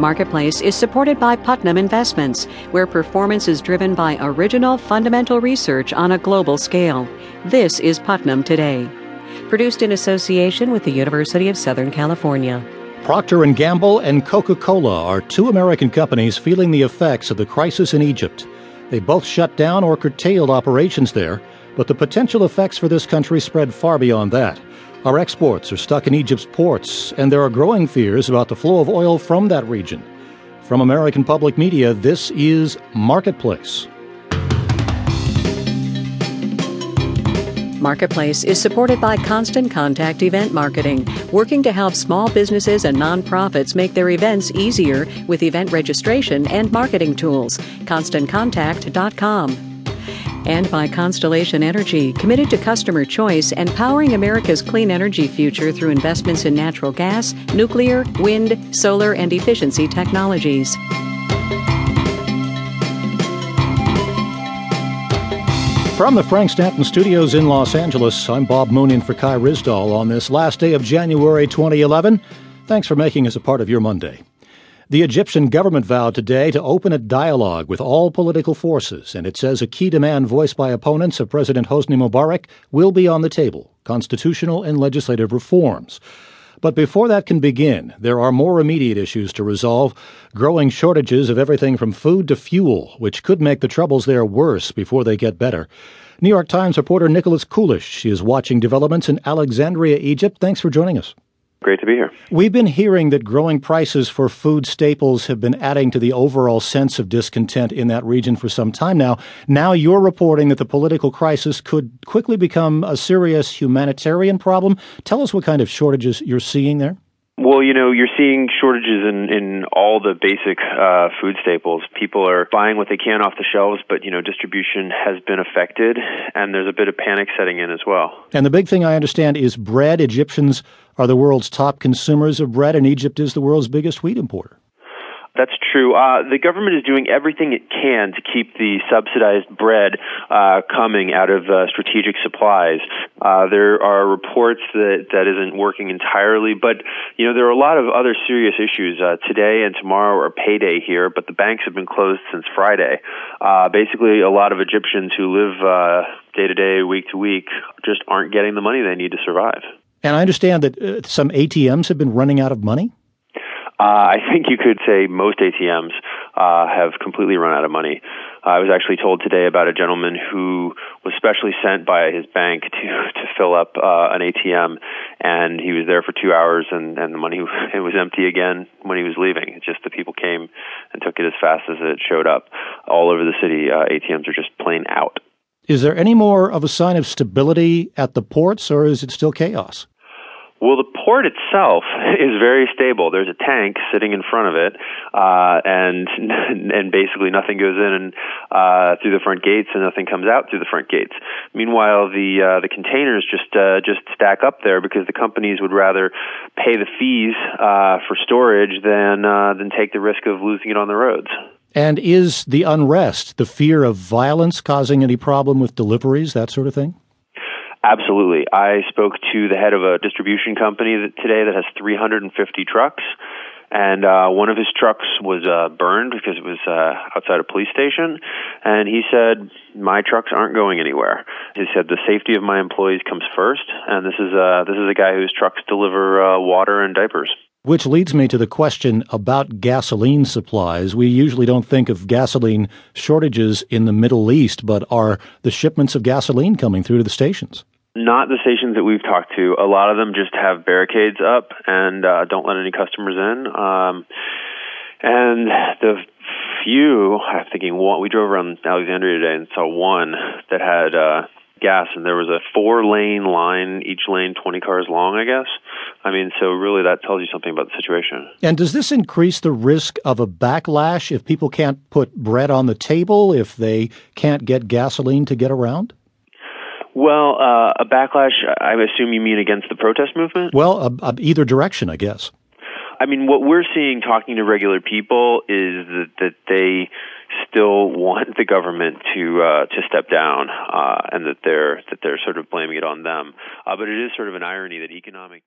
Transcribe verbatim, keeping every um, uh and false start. Marketplace is supported by Putnam Investments, where performance is driven by original fundamental research on a global scale. This is Putnam Today, produced in association with the University of Southern California. Procter and Gamble and Coca-Cola are two American companies feeling the effects of the crisis in Egypt. They both shut down or curtailed operations there, but the potential effects for this country spread far beyond that. Our exports are stuck in Egypt's ports, and there are growing fears about the flow of oil from that region. From American Public Media, this is Marketplace. Marketplace is supported by Constant Contact Event Marketing, working to help small businesses and nonprofits make their events easier with event registration and marketing tools. constant contact dot com. And by Constellation Energy, committed to customer choice and powering America's clean energy future through investments in natural gas, nuclear, wind, solar, and efficiency technologies. From the Frank Stanton Studios in Los Angeles, I'm Bob Moonen for Kai Ryssdal on this last day of January twenty eleven. Thanks for making us a part of your Monday. The Egyptian government vowed today to open a dialogue with all political forces, and it says a key demand voiced by opponents of President Hosni Mubarak will be on the table, constitutional and legislative reforms. But before that can begin, there are more immediate issues to resolve, growing shortages of everything from food to fuel, which could make the troubles there worse before they get better. New York Times reporter Nicholas Kulish is watching developments in Alexandria, Egypt. Thanks for joining us. Great to be here. We've been hearing that growing prices for food staples have been adding to the overall sense of discontent in that region for some time now. Now you're reporting that the political crisis could quickly become a serious humanitarian problem. Tell us what kind of shortages you're seeing there. Well, you know, you're seeing shortages in, in all the basic uh, food staples. People are buying what they can off the shelves, but, you know, distribution has been affected, and there's a bit of panic setting in as well. And the big thing I understand is bread. Egyptians are the world's top consumers of bread, and Egypt is the world's biggest wheat importer. That's true. Uh, the government is doing everything it can to keep the subsidized bread uh, coming out of uh, strategic supplies. Uh, there are reports that that isn't working entirely, but you know there are a lot of other serious issues. Uh, today and tomorrow are payday here, but the banks have been closed since Friday. Uh, basically, a lot of Egyptians who live uh, day to day, week to week, just aren't getting the money they need to survive. And I understand that uh, some A T Ms have been running out of money? Uh, I think you could say most A T Ms uh, have completely run out of money. Uh, I was actually told today about a gentleman who was specially sent by his bank to, to fill up uh, an A T M, and he was there for two hours, and, and the money it was empty again when he was leaving. It's just the people came and took it as fast as it showed up. All over the city, uh, A T Ms are just plain out. Is there any more of a sign of stability at the ports, or is it still chaos? Well, the port itself is very stable. There's a tank sitting in front of it, uh, and and basically nothing goes in and, uh, through the front gates, and nothing comes out through the front gates. Meanwhile, the uh, the containers just uh, just stack up there because the companies would rather pay the fees uh, for storage than uh, than take the risk of losing it on the roads. And is the unrest, the fear of violence, causing any problem with deliveries, that sort of thing? Absolutely. I spoke to the head of a distribution company that today that has three hundred fifty trucks, and uh, one of his trucks was uh, burned because it was uh, outside a police station, and he said, my trucks aren't going anywhere. He said, the safety of my employees comes first, and this is, uh, this is a guy whose trucks deliver uh, water and diapers. Which leads me to the question about gasoline supplies. We usually don't think of gasoline shortages in the Middle East, but are the shipments of gasoline coming through to the stations? Not the stations that we've talked to. A lot of them just have barricades up and uh, don't let any customers in. Um, and the few, I'm thinking, one, we drove around Alexandria today and saw one that had uh, gas, and there was a four-lane line, each lane twenty cars long, I guess. I mean, so really that tells you something about the situation. And does this increase the risk of a backlash if people can't put bread on the table, if they can't get gasoline to get around? Well, uh, a backlash, I assume you mean against the protest movement? Well, uh, uh, either direction, I guess. I mean, what we're seeing talking to regular people is that, that they still want the government to uh, to step down, uh, and that they're that they're sort of blaming it on them. Uh, but it is sort of an irony that economic